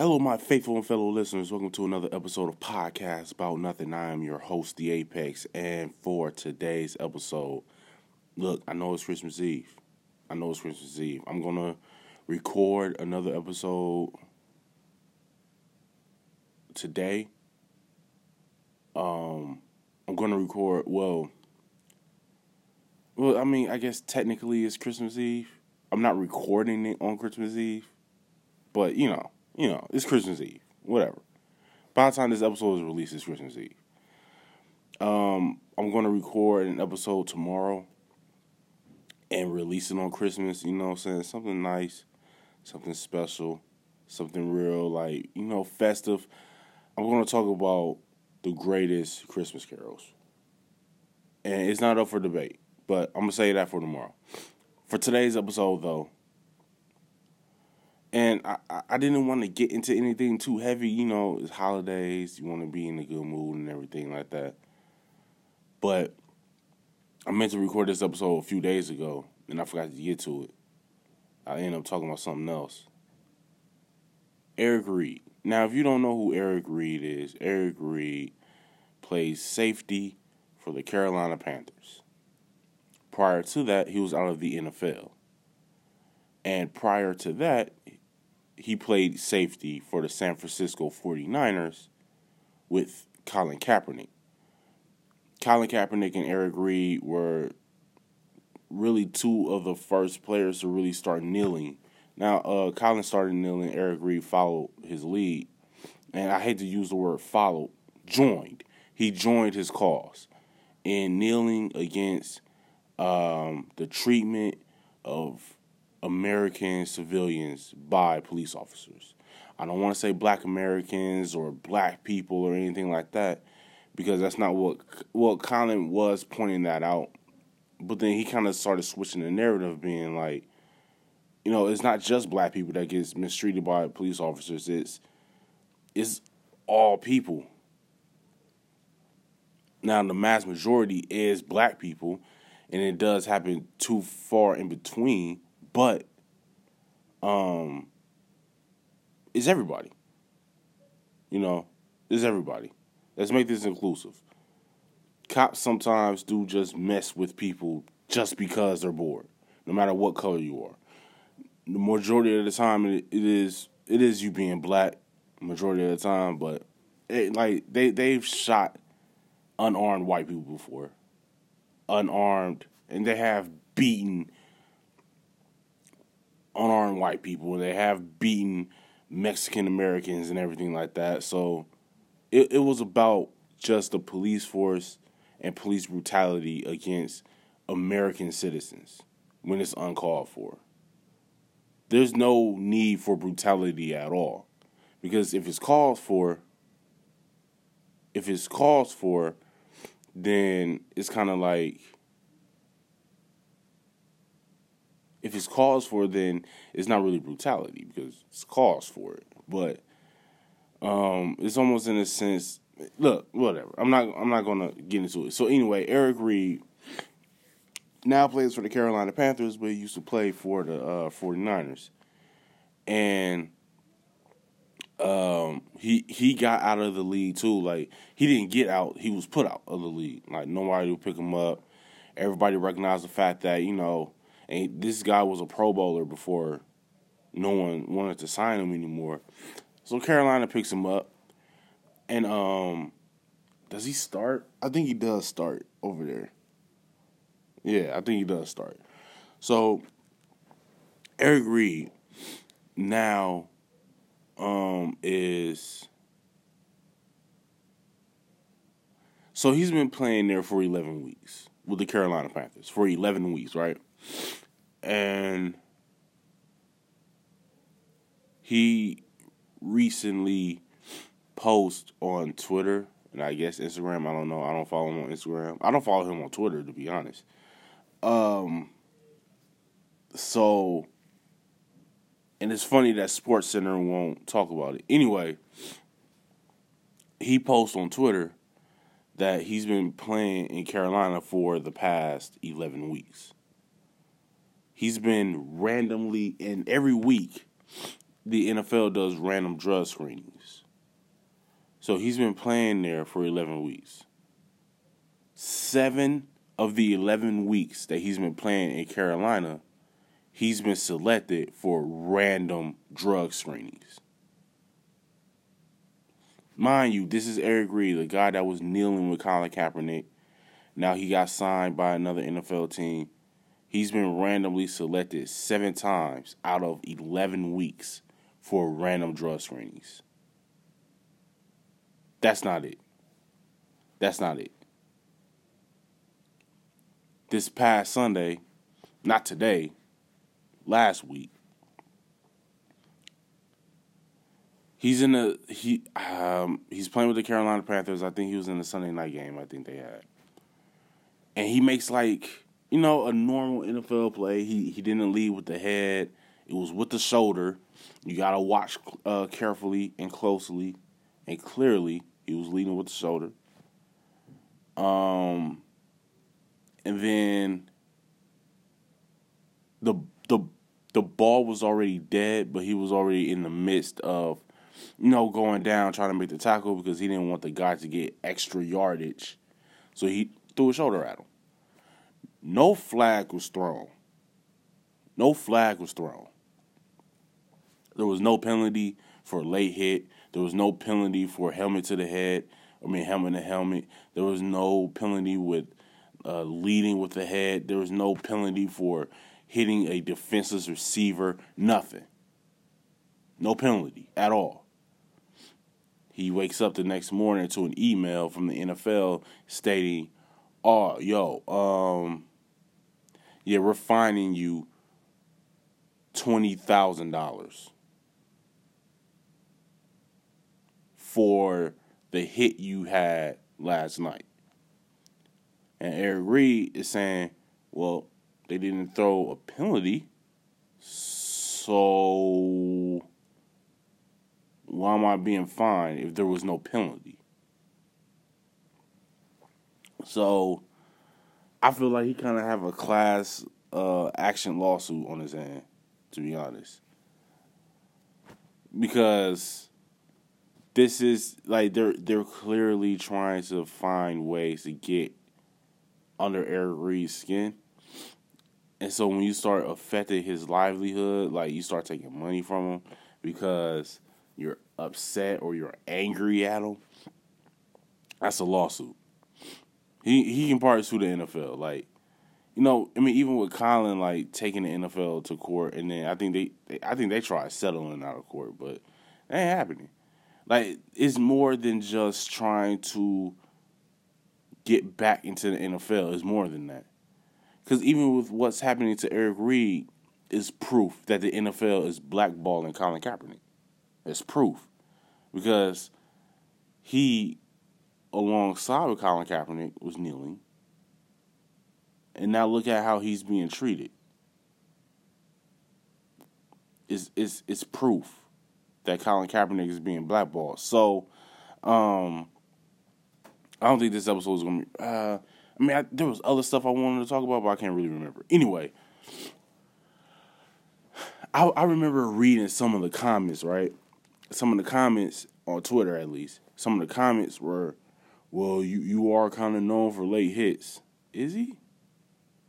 Hello, my faithful and fellow listeners. Welcome to another episode of Podcast About Nothing. I am your host, The Apex, and for today's episode, look, I know it's Christmas Eve. I'm going to record another episode today. I'm going to record, well, I mean, I guess technically it's Christmas Eve. I'm not recording it on Christmas Eve, but, you know, it's Christmas Eve, whatever. By the time this episode is released, it's Christmas Eve. I'm going to record an episode tomorrow and release it on Christmas, you know what I'm saying? Something nice, something special, something real, like, you know, festive. I'm going to talk about the greatest Christmas carols. And it's not up for debate, but I'm going to say that for tomorrow. For today's episode, though, and I didn't want to get into anything too heavy, you know, it's holidays, you want to be in a good mood and everything like that. But I meant to record this episode a few days ago, and I forgot to get to it. I ended up talking about something else. Eric Reid. Now, if you don't know who Eric Reid is, Eric Reid plays safety for the Carolina Panthers. Prior to that, he was out of the NFL. And prior to that, he played safety for the San Francisco 49ers with Colin Kaepernick. Colin Kaepernick and Eric Reid were really two of the first players to really start kneeling. Now, Colin started kneeling. Eric Reid followed his lead. And I hate to use the word followed, joined. He joined his cause in kneeling against the treatment of American civilians by police officers. I don't want to say black Americans or black people or anything like that, because that's not what, Colin was pointing that out. But then he kind of started switching the narrative, being like, you know, it's not just black people that gets mistreated by police officers. It's all people. Now, the mass majority is black people, and it does happen too far in between. But it's everybody, you know, it's everybody. Let's make this inclusive. Cops sometimes do just mess with people just because they're bored, no matter what color you are. The majority of the time, it is you being black, majority of the time. But they've shot unarmed white people before, unarmed, and they have beaten unarmed white people. They have beaten Mexican Americans and everything like that. So it was about just the police force and police brutality against American citizens when it's uncalled for. There's no need for brutality at all, because if it's called for, then it's kind of like, if it's cause for it, then it's not really brutality because it's cause for it. But it's almost in a sense. Look, whatever. I'm not gonna get into it. So anyway, Eric Reid now plays for the Carolina Panthers, but he used to play for the 49ers. And he got out of the league too. Like, he didn't get out. He was put out of the league. Like, nobody would pick him up. Everybody recognized the fact that, you know, and this guy was a Pro Bowler before no one wanted to sign him anymore. So Carolina picks him up. And does he start? I think he does start over there. Yeah, I think he does start. So Eric Reid now is... So he's been playing there for 11 weeks with the Carolina Panthers. For 11 weeks, right? And he recently posted on Twitter, and I guess Instagram, I don't know, I don't follow him on Instagram. I don't follow him on Twitter, to be honest. So, and it's funny that SportsCenter won't talk about it. Anyway, he posts on Twitter that he's been playing in Carolina for the past 11 weeks. He's been randomly, and every week, the NFL does random drug screenings. So he's been playing there for 11 weeks. 7 of the 11 weeks that he's been playing in Carolina, he's been selected for random drug screenings. Mind you, this is Eric Reid, the guy that was kneeling with Colin Kaepernick. Now he got signed by another NFL team. He's been randomly selected 7 times out of 11 weeks for random drug screenings. That's not it. This past Sunday, not today, last week, he's playing with the Carolina Panthers. I think he was in the Sunday night game I think they had. And he makes a normal NFL play. He didn't lead with the head. It was with the shoulder. You got to watch carefully and closely. And clearly, he was leading with the shoulder. And then the ball was already dead, but he was already in the midst of, going down, trying to make the tackle because he didn't want the guy to get extra yardage. So he threw his shoulder at him. No flag was thrown. There was no penalty for a late hit. There was no penalty for helmet to helmet. There was no penalty with leading with the head. There was no penalty for hitting a defenseless receiver. Nothing. No penalty at all. He wakes up the next morning to an email from the NFL stating, we're fining you $20,000 for the hit you had last night. And Eric Reid is saying, well, they didn't throw a penalty, so why am I being fined if there was no penalty? So I feel like he kind of have a class action lawsuit on his hand, to be honest. Because this is they're clearly trying to find ways to get under Eric Reid's skin. And so when you start affecting his livelihood, you start taking money from him because you're upset or you're angry at him, that's a lawsuit. He can probably sue the NFL. Even with Colin taking the NFL to court, and then I think they tried settling out of court, but it ain't happening. It's more than just trying to get back into the NFL. It's more than that, because even with what's happening to Eric Reid, is proof that the NFL is blackballing Colin Kaepernick. It's proof because he, alongside with Colin Kaepernick, was kneeling. And now look at how he's being treated. It's proof that Colin Kaepernick is being blackballed. So, I don't think this episode is going to be... there was other stuff I wanted to talk about, but I can't really remember. Anyway, I remember reading some of the comments, right? Some of the comments, on Twitter at least, some of the comments were, well, you are kind of known for late hits. Is he?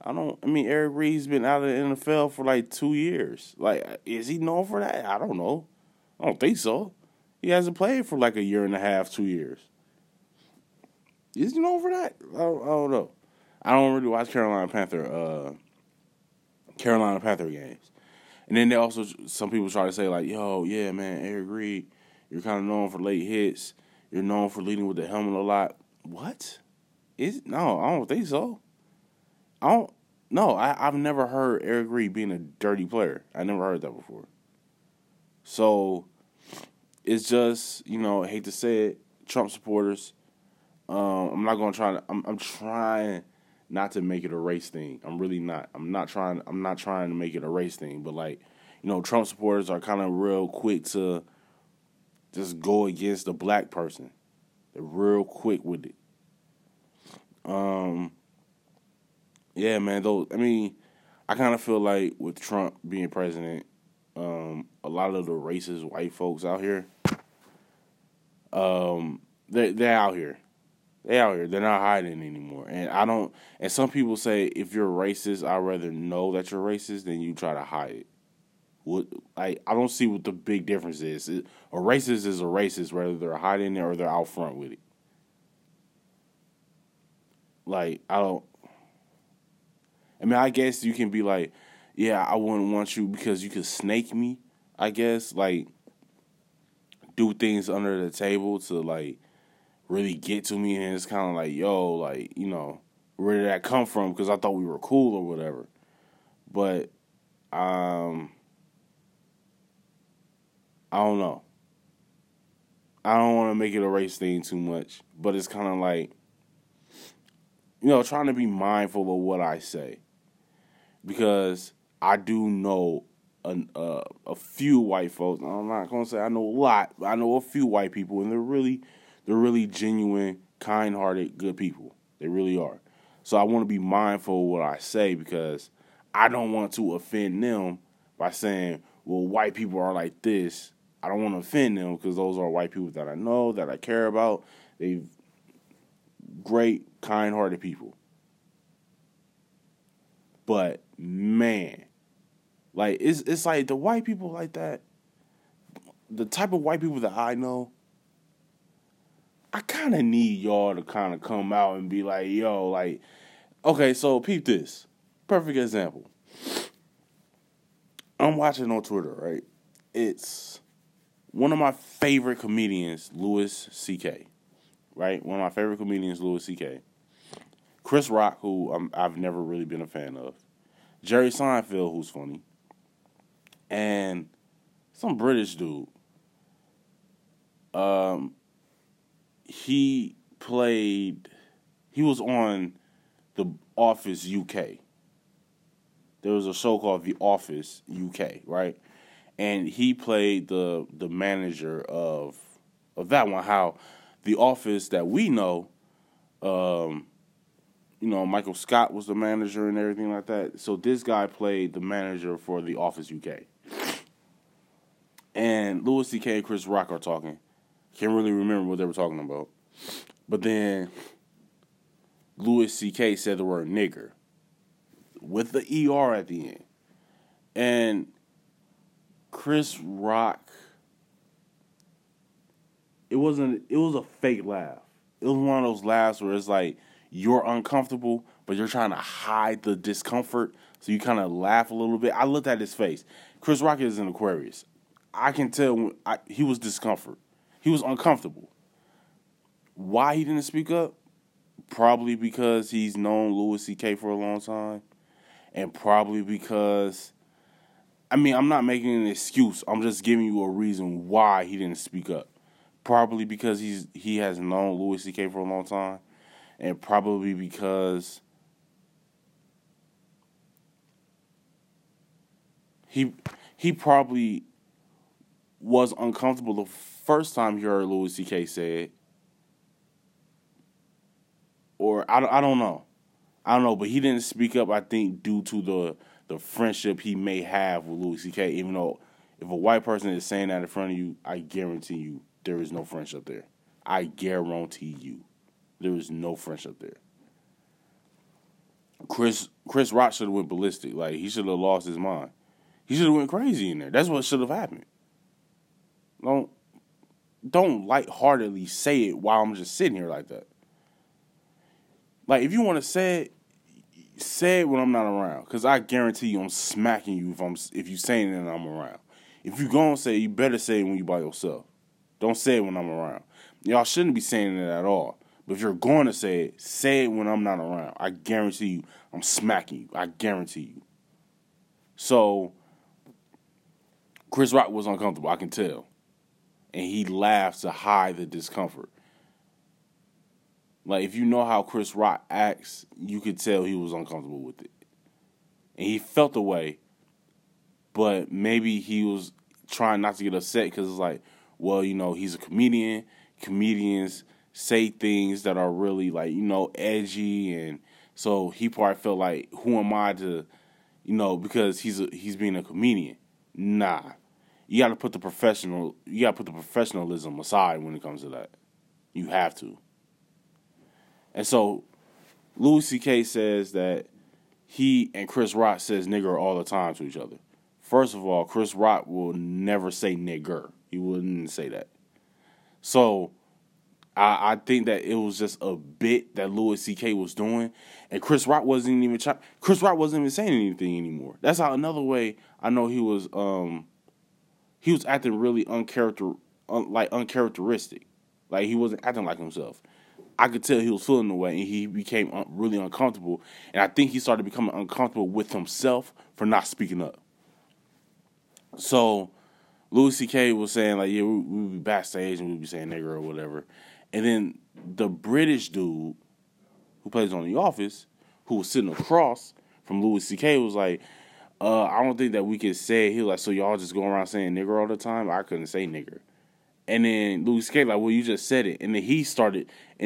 Eric Reid's been out of the NFL for 2 years. Is he known for that? I don't know. I don't think so. He hasn't played for 1.5 years, 2 years. Is he known for that? I don't know. I don't really watch Carolina Panther games. And then they also, some people try to say Eric Reid, you're kind of known for late hits. You're known for leading with the helmet a lot. What? No, I don't think so. I've never heard Eric Reid being a dirty player. I never heard that before. So, it's just, I hate to say it, Trump supporters. I'm trying not to make it a race thing. I'm really not. I'm not trying to make it a race thing. But, Trump supporters are kind of real quick to just go against the black person. They're real quick with it. Yeah, man, though, I kind of feel like with Trump being president, a lot of the racist white folks out here, they're out here. They're out here. They're not hiding anymore. And some people say, if you're racist, I'd rather know that you're racist than you try to hide it. I don't see what the big difference is. A racist is a racist, whether they're hiding it or they're out front with it. I guess you can be like, yeah, I wouldn't want you because you could snake me, I guess. Like, do things under the table to, like, really get to me. And it's kind of like, yo, like, you know, where did that come from? Because I thought we were cool or whatever. But, I don't know. I don't want to make it a race thing too much. But it's kind of like, you know, trying to be mindful of what I say. Because I do know a few white folks. I'm not going to say I know a lot, but I know a few white people, and they're really genuine, kind-hearted, good people. They really are. So I want to be mindful of what I say because I don't want to offend them by saying, well, white people are like this. I don't want to offend them because those are white people that I know, that I care about. They're great, kind-hearted people. But, man, like, it's like the white people like that, the type of white people that I know, I kind of need y'all to kind of come out and be like, yo, like, okay, so peep this. Perfect example. I'm watching on Twitter, right? It's one of my favorite comedians, Louis C.K., right? One of my favorite comedians, Louis C.K. Chris Rock, who I've never really been a fan of. Jerry Seinfeld, who's funny. And some British dude. He was on The Office UK. There was a show called The Office UK, right? And he played the manager of that one. How The Office that we know, you know, Michael Scott was the manager and everything like that. So this guy played the manager for The Office UK. And Louis C.K. and Chris Rock are talking. Can't really remember what they were talking about. But then Louis C.K. said the word nigger with the ER at the end. And Chris Rock, it was a fake laugh. It was one of those laughs where it's like you're uncomfortable, but you're trying to hide the discomfort, so you kind of laugh a little bit. I looked at his face. Chris Rock is an Aquarius. I can tell he was discomfort. He was uncomfortable. Why he didn't speak up? Probably because he's known Louis C.K. for a long time. And probably because, I mean, I'm not making an excuse. I'm just giving you a reason why he didn't speak up. Probably because he has known Louis C.K. for a long time. And probably because he probably was uncomfortable the first time he heard Louis C.K. say it. Or I don't know, but he didn't speak up, I think, due to the friendship he may have with Louis C.K., even though if a white person is saying that in front of you, I guarantee you there is no friendship there. I guarantee you there is no friendship there. Chris Rock should have went ballistic. Like, he should have lost his mind. He should have went crazy in there. That's what should have happened. Don't lightheartedly say it while I'm just sitting here like that. Like, if you want to say it when I'm not around, because I guarantee you I'm smacking you if you saying it and I'm around. If you're going to say it, you better say it when you're by yourself. Don't say it when I'm around. Y'all shouldn't be saying it at all. But if you're going to say it when I'm not around. I guarantee you I'm smacking you. I guarantee you. So, Chris Rock was uncomfortable, I can tell. And he laughs to hide the discomfort. Like, if you know how Chris Rock acts, you could tell he was uncomfortable with it. And he felt the way, but maybe he was trying not to get upset because it's like, well, you know, he's a comedian. Comedians say things that are really, like, you know, edgy. And so he probably felt like, who am I to, you know, because he's being a comedian. Nah. You gotta put the professionalism aside when it comes to that. You have to. And so Louis C.K. says that he and Chris Rock says nigger all the time to each other. First of all, Chris Rock will never say nigger. He wouldn't say that. So I think that it was just a bit that Louis C.K. was doing, and Chris Rock wasn't even saying anything anymore. That's how another way I know he was acting really uncharacteristic. Like, he wasn't acting like himself. I could tell he was feeling the way, and he became really uncomfortable. And I think he started becoming uncomfortable with himself for not speaking up. So Louis C.K. was saying, like, yeah, we be backstage and we be saying nigger or whatever. And then the British dude who plays on The Office, who was sitting across from Louis C.K., was like, I don't think that we can say. He was like, so y'all just go around saying nigger all the time? I couldn't say nigger. And then Louis C.K. like, well, you just said it. And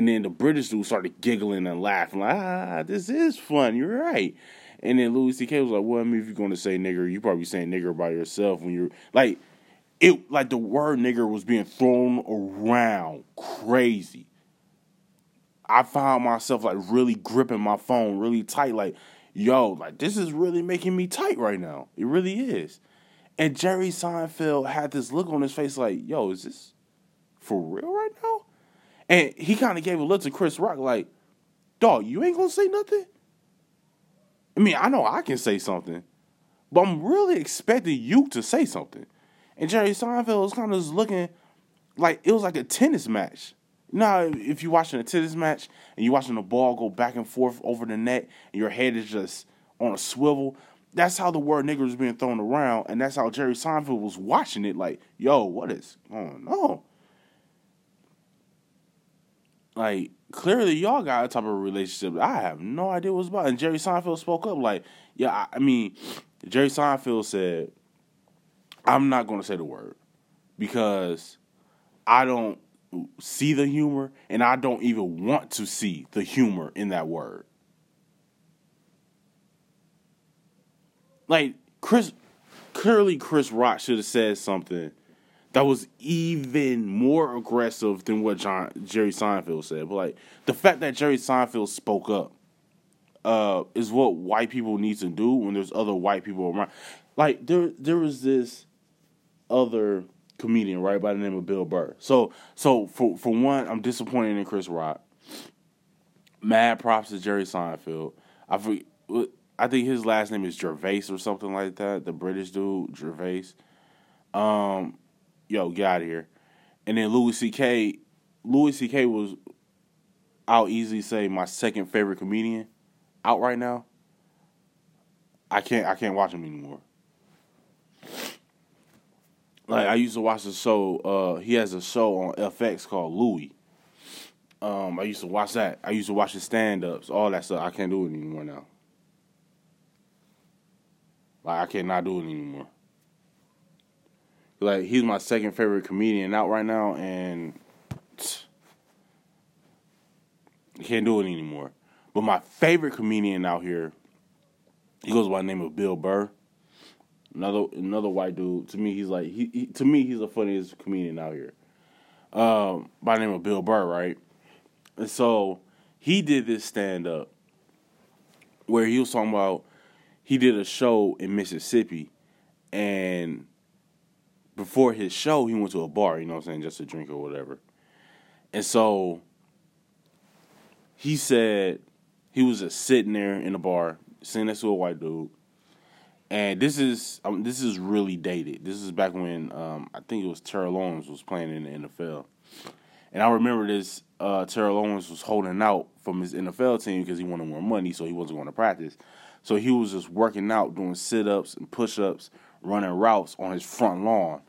then the British dude started giggling and laughing, like, this is fun, you're right. And then Louis C.K. was like, well, I mean, if you're going to say nigger, you probably saying nigger by yourself when you're, like, it, like, the word nigger was being thrown around crazy. I found myself, like, really gripping my phone really tight, like, yo, like, this is really making me tight right now. It really is. And Jerry Seinfeld had this look on his face like, yo, is this for real right now? And he kind of gave a look to Chris Rock like, dog, you ain't going to say nothing? I mean, I know I can say something, but I'm really expecting you to say something. And Jerry Seinfeld was kind of just looking like it was like a tennis match. Now, if you're watching a tennis match and you're watching the ball go back and forth over the net and your head is just on a swivel, that's how the word nigger was being thrown around, and that's how Jerry Seinfeld was watching it like, yo, what is going on? Like, clearly y'all got a type of relationship that I have no idea what's about. And Jerry Seinfeld spoke up like, yeah, I mean, Jerry Seinfeld said, I'm not going to say the word because I don't see the humor, and I don't even want to see the humor in that word. Like, Chris Rock should have said something that was even more aggressive than what Jerry Seinfeld said. But, like, the fact that Jerry Seinfeld spoke up is what white people need to do when there's other white people around. Like, there was this other comedian, right, by the name of Bill Burr. So for one, I'm disappointed in Chris Rock. Mad props to Jerry Seinfeld. I think his last name is Gervais or something like that. The British dude, Gervais. Yo, get out of here. And then Louis C.K. was, I'll easily say, my second favorite comedian out right now. I can't watch him anymore. Like, I used to watch the show. He has a show on FX called Louis. I used to watch that. I used to watch his stand-ups, all that stuff. I can't do it anymore now. Like, I cannot do it anymore. Like, he's my second favorite comedian out right now, and I can't do it anymore. But my favorite comedian out here, he goes by the name of Bill Burr. Another white dude. To me, he's like he's the funniest comedian out here. By the name of Bill Burr, right? And so he did this stand up where he was talking about. He did a show in Mississippi, and before his show, he went to a bar, you know what I'm saying, just to drink or whatever. And so he said he was just sitting there in the bar, sitting next to a white dude, and this is really dated. This is back when I think it was Terrell Owens was playing in the NFL. And I remember this, Terrell Owens was holding out from his NFL team because he wanted more money, so he wasn't going to practice. So he was just working out, doing sit-ups and push-ups, running routes on his front lawn.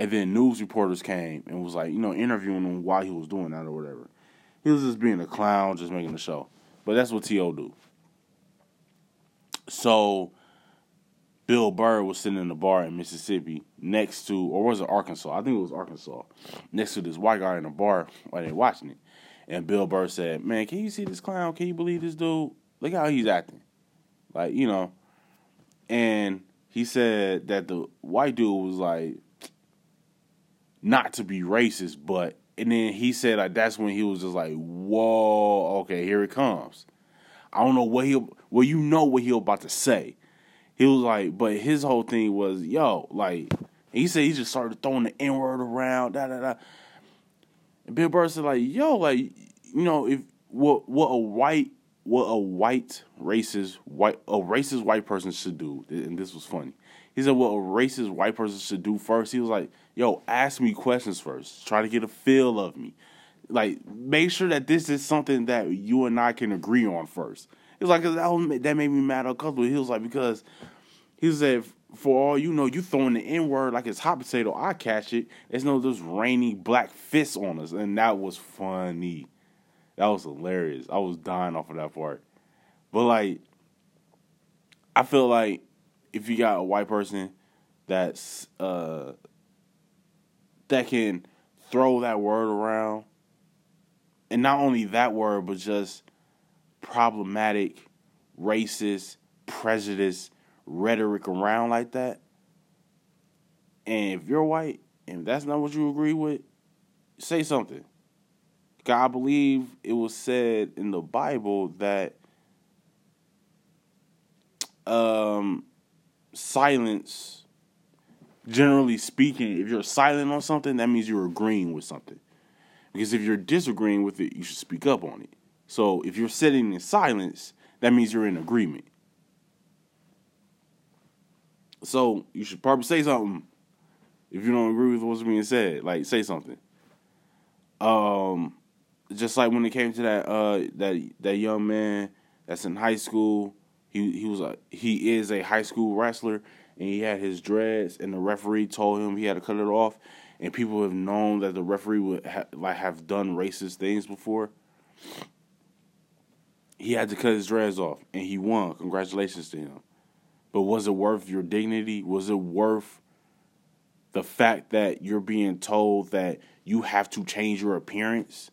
And then news reporters came and was like, you know, interviewing him while he was doing that or whatever. He was just being a clown, just making a show. But that's what T.O. do. So Bill Burr was sitting in the bar in Mississippi next to, or was it Arkansas? I think it was Arkansas. Next to this white guy in the bar while they watching it. And Bill Burr said, man, can you see this clown? Can you believe this dude? Look how he's acting. Like, you know, and he said that the white dude was like, not to be racist, but, and then he said, like, that's when he was just like, whoa, okay, here it comes. I don't know what he was about to say. He was like, but his whole thing was, yo, like, he said he just started throwing the N-word around, da-da-da. And Bill Burr said, like, yo, like, you know, if what a racist white person should do, and this was funny. He said, what a racist white person should do first, he was like, yo, ask me questions first. Try to get a feel of me. Like, make sure that this is something that you and I can agree on first. It's like, that made me mad uncomfortable. He was like, because he said, for all you know, you throwing the N-word like it's hot potato, I catch it. There's no those rainy black fists on us. And that was funny. That was hilarious. I was dying off of that part. But, like, I feel like if you got a white person that's, that can throw that word around, and not only that word, but just problematic, racist, prejudice, rhetoric around like that. And if you're white and that's not what you agree with, say something. God, I believe it was said in the Bible that silence, generally speaking, if you're silent on something, that means you're agreeing with something. Because if you're disagreeing with it, you should speak up on it. So if you're sitting in silence, that means you're in agreement. So you should probably say something if you don't agree with what's being said. Like, say something. Just like when it came to that that young man that's in high school, he is a high school wrestler, and he had his dreads, and the referee told him he had to cut it off, and people have known that the referee would have done racist things before. He had to cut his dreads off, and he won. Congratulations to him. But was it worth your dignity? Was it worth the fact that you're being told that you have to change your appearance?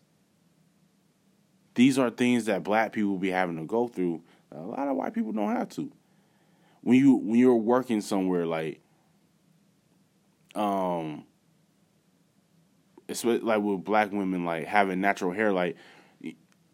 These are things that black people be having to go through. A lot of white people don't have to. When you're working somewhere, like, it's like with black women, like having natural hair, like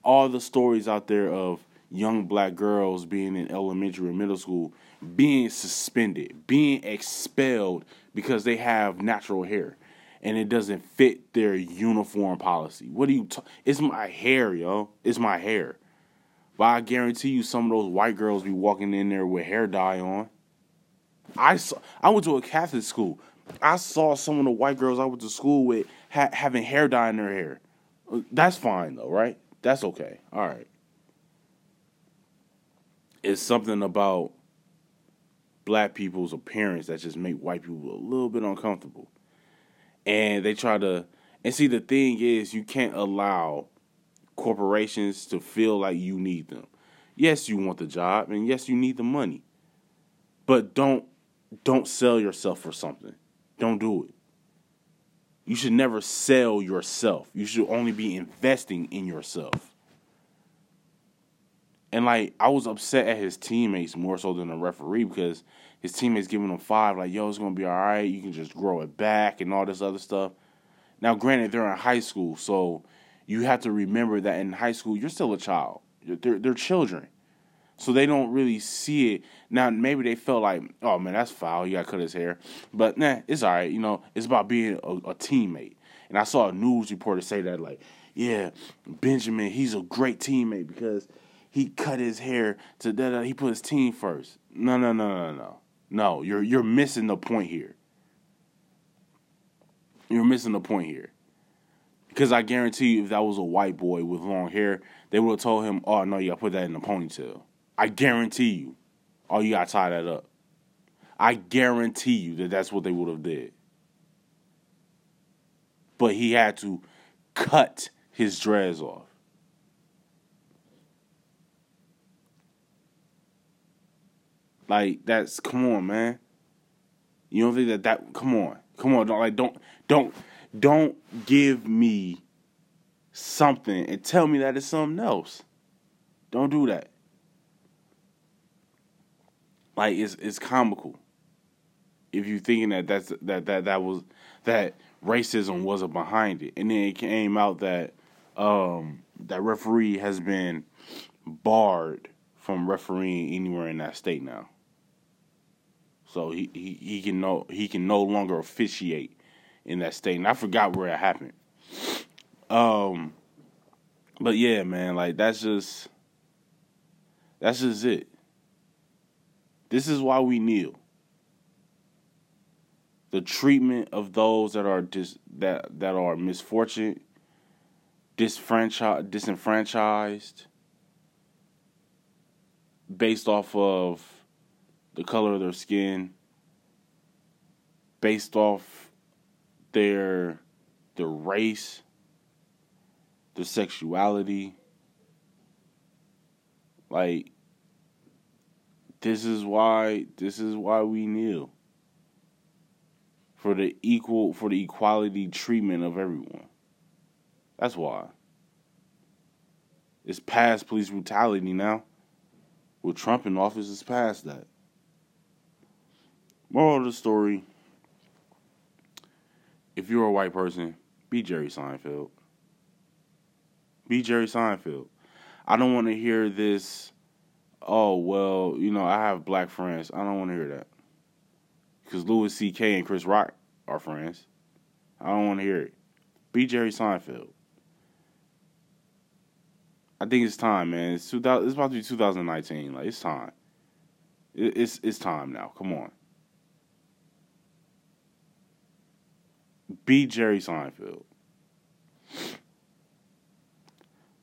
all the stories out there of young black girls being in elementary and middle school, being suspended, being expelled because they have natural hair and it doesn't fit their uniform policy. What are you talking? It's my hair, yo. It's my hair. But I guarantee you some of those white girls be walking in there with hair dye on. I went to a Catholic school. I saw some of the white girls I went to school with having hair dye in their hair. That's fine, though, right? That's okay. All right. It's something about black people's appearance that just make white people a little bit uncomfortable. And they try to... And see, the thing is, you can't allow corporations to feel like you need them. Yes, you want the job, and yes, you need the money. But don't sell yourself for something. Don't do it. You should never sell yourself. You should only be investing in yourself. And, like, I was upset at his teammates more so than the referee because his teammates giving him 5, like, yo, it's going to be all right. You can just grow it back and all this other stuff. Now, granted, they're in high school, so you have to remember that in high school, you're still a child. They're children. So they don't really see it. Now, maybe they felt like, oh, man, that's foul. You got to cut his hair. But, nah, it's all right. You know, it's about being a teammate. And I saw a news reporter say that, like, yeah, Benjamin, he's a great teammate because he cut his hair to that. He put his team first. No. No, you're missing the point here. You're missing the point here. Because I guarantee you if that was a white boy with long hair, they would have told him, oh, no, you got to put that in a ponytail. I guarantee you. Oh, you got to tie that up. I guarantee you that that's what they would have did. But he had to cut his dreads off. Like, that's, come on, man. You don't think that, come on, don't give me something and tell me that it's something else. Don't do that. Like, it's comical. if you're thinking that that racism wasn't behind it, and then it came out that that referee has been barred from refereeing anywhere in that state now. So he can no longer officiate in that state, and I forgot where it happened. But yeah, man, like that's just it. This is why we kneel. The treatment of those that are that are misfortunate, disenfranchised, based off of the color of their skin, based off their race, their sexuality. Like, this is why we kneel. For the equality treatment of everyone. That's why. It's past police brutality now. With Trump in office, it's past that. Moral of the story: if you're a white person, be Jerry Seinfeld. Be Jerry Seinfeld. I don't want to hear this, oh, well, you know, I have black friends. I don't want to hear that. Because Louis C.K. and Chris Rock are friends. I don't want to hear it. Be Jerry Seinfeld. I think it's time, man. It's about to be 2019. Like, it's time. It's time now. Come on. Be Jerry Seinfeld.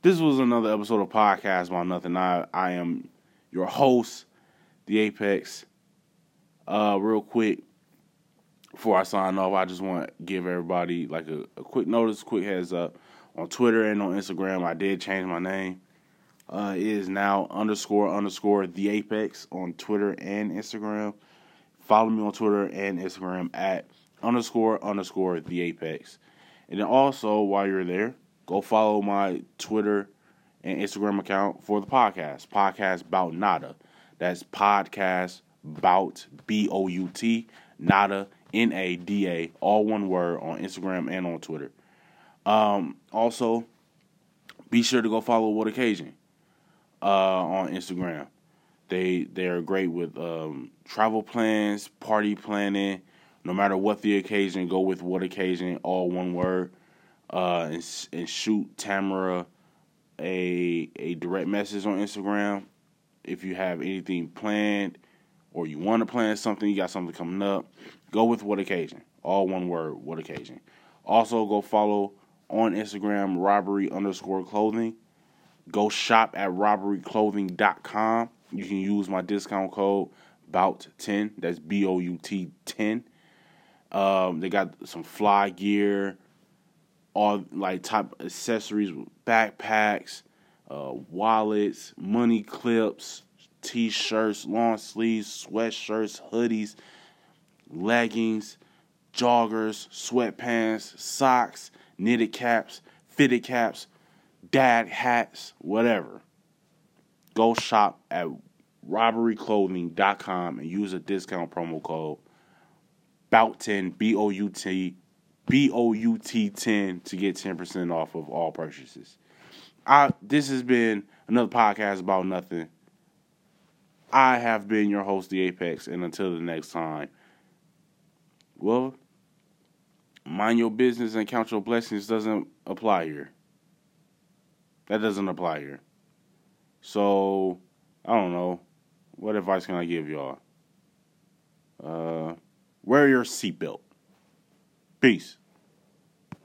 This was another episode of Podcast About Nothing. I am your host, The Apex. Real quick, before I sign off, I just want to give everybody like a quick notice, quick heads up. On Twitter and on Instagram, I did change my name. It is now __ The Apex on Twitter and Instagram. Follow me on Twitter and Instagram at __ The Apex. And then also, while you're there, go follow my Twitter and Instagram account for the podcast. Podcast About Nada. That's Podcast Bout, B-O-U-T, Nada, N-A-D-A, all one word, on Instagram and on Twitter. Also, be sure to go follow What Occasion on Instagram. They are great with travel plans, party planning. No matter what the occasion, go with What Occasion, all one word, and shoot Tamara a direct message on Instagram if you have anything planned, or you want to plan something, you got something coming up. Go with What Occasion. All one word, What Occasion. Also, go follow on Instagram, robbery_clothing. Go shop at robberyclothing.com. You can use my discount code, BOUT10. That's B-O-U-T-10. They got some fly gear, all like top accessories, backpacks, wallets, money clips, T-shirts, long sleeves, sweatshirts, hoodies, leggings, joggers, sweatpants, socks, knitted caps, fitted caps, dad hats, whatever. Go shop at robberyclothing.com and use a discount promo code BOUT10, B-O-U-T-10 to get 10% off of all purchases. This has been another Podcast About Nothing. I have been your host, The Apex, and until the next time, well, mind your business and count your blessings doesn't apply here. That doesn't apply here. So, I don't know. What advice can I give y'all? Wear your seatbelt. Peace.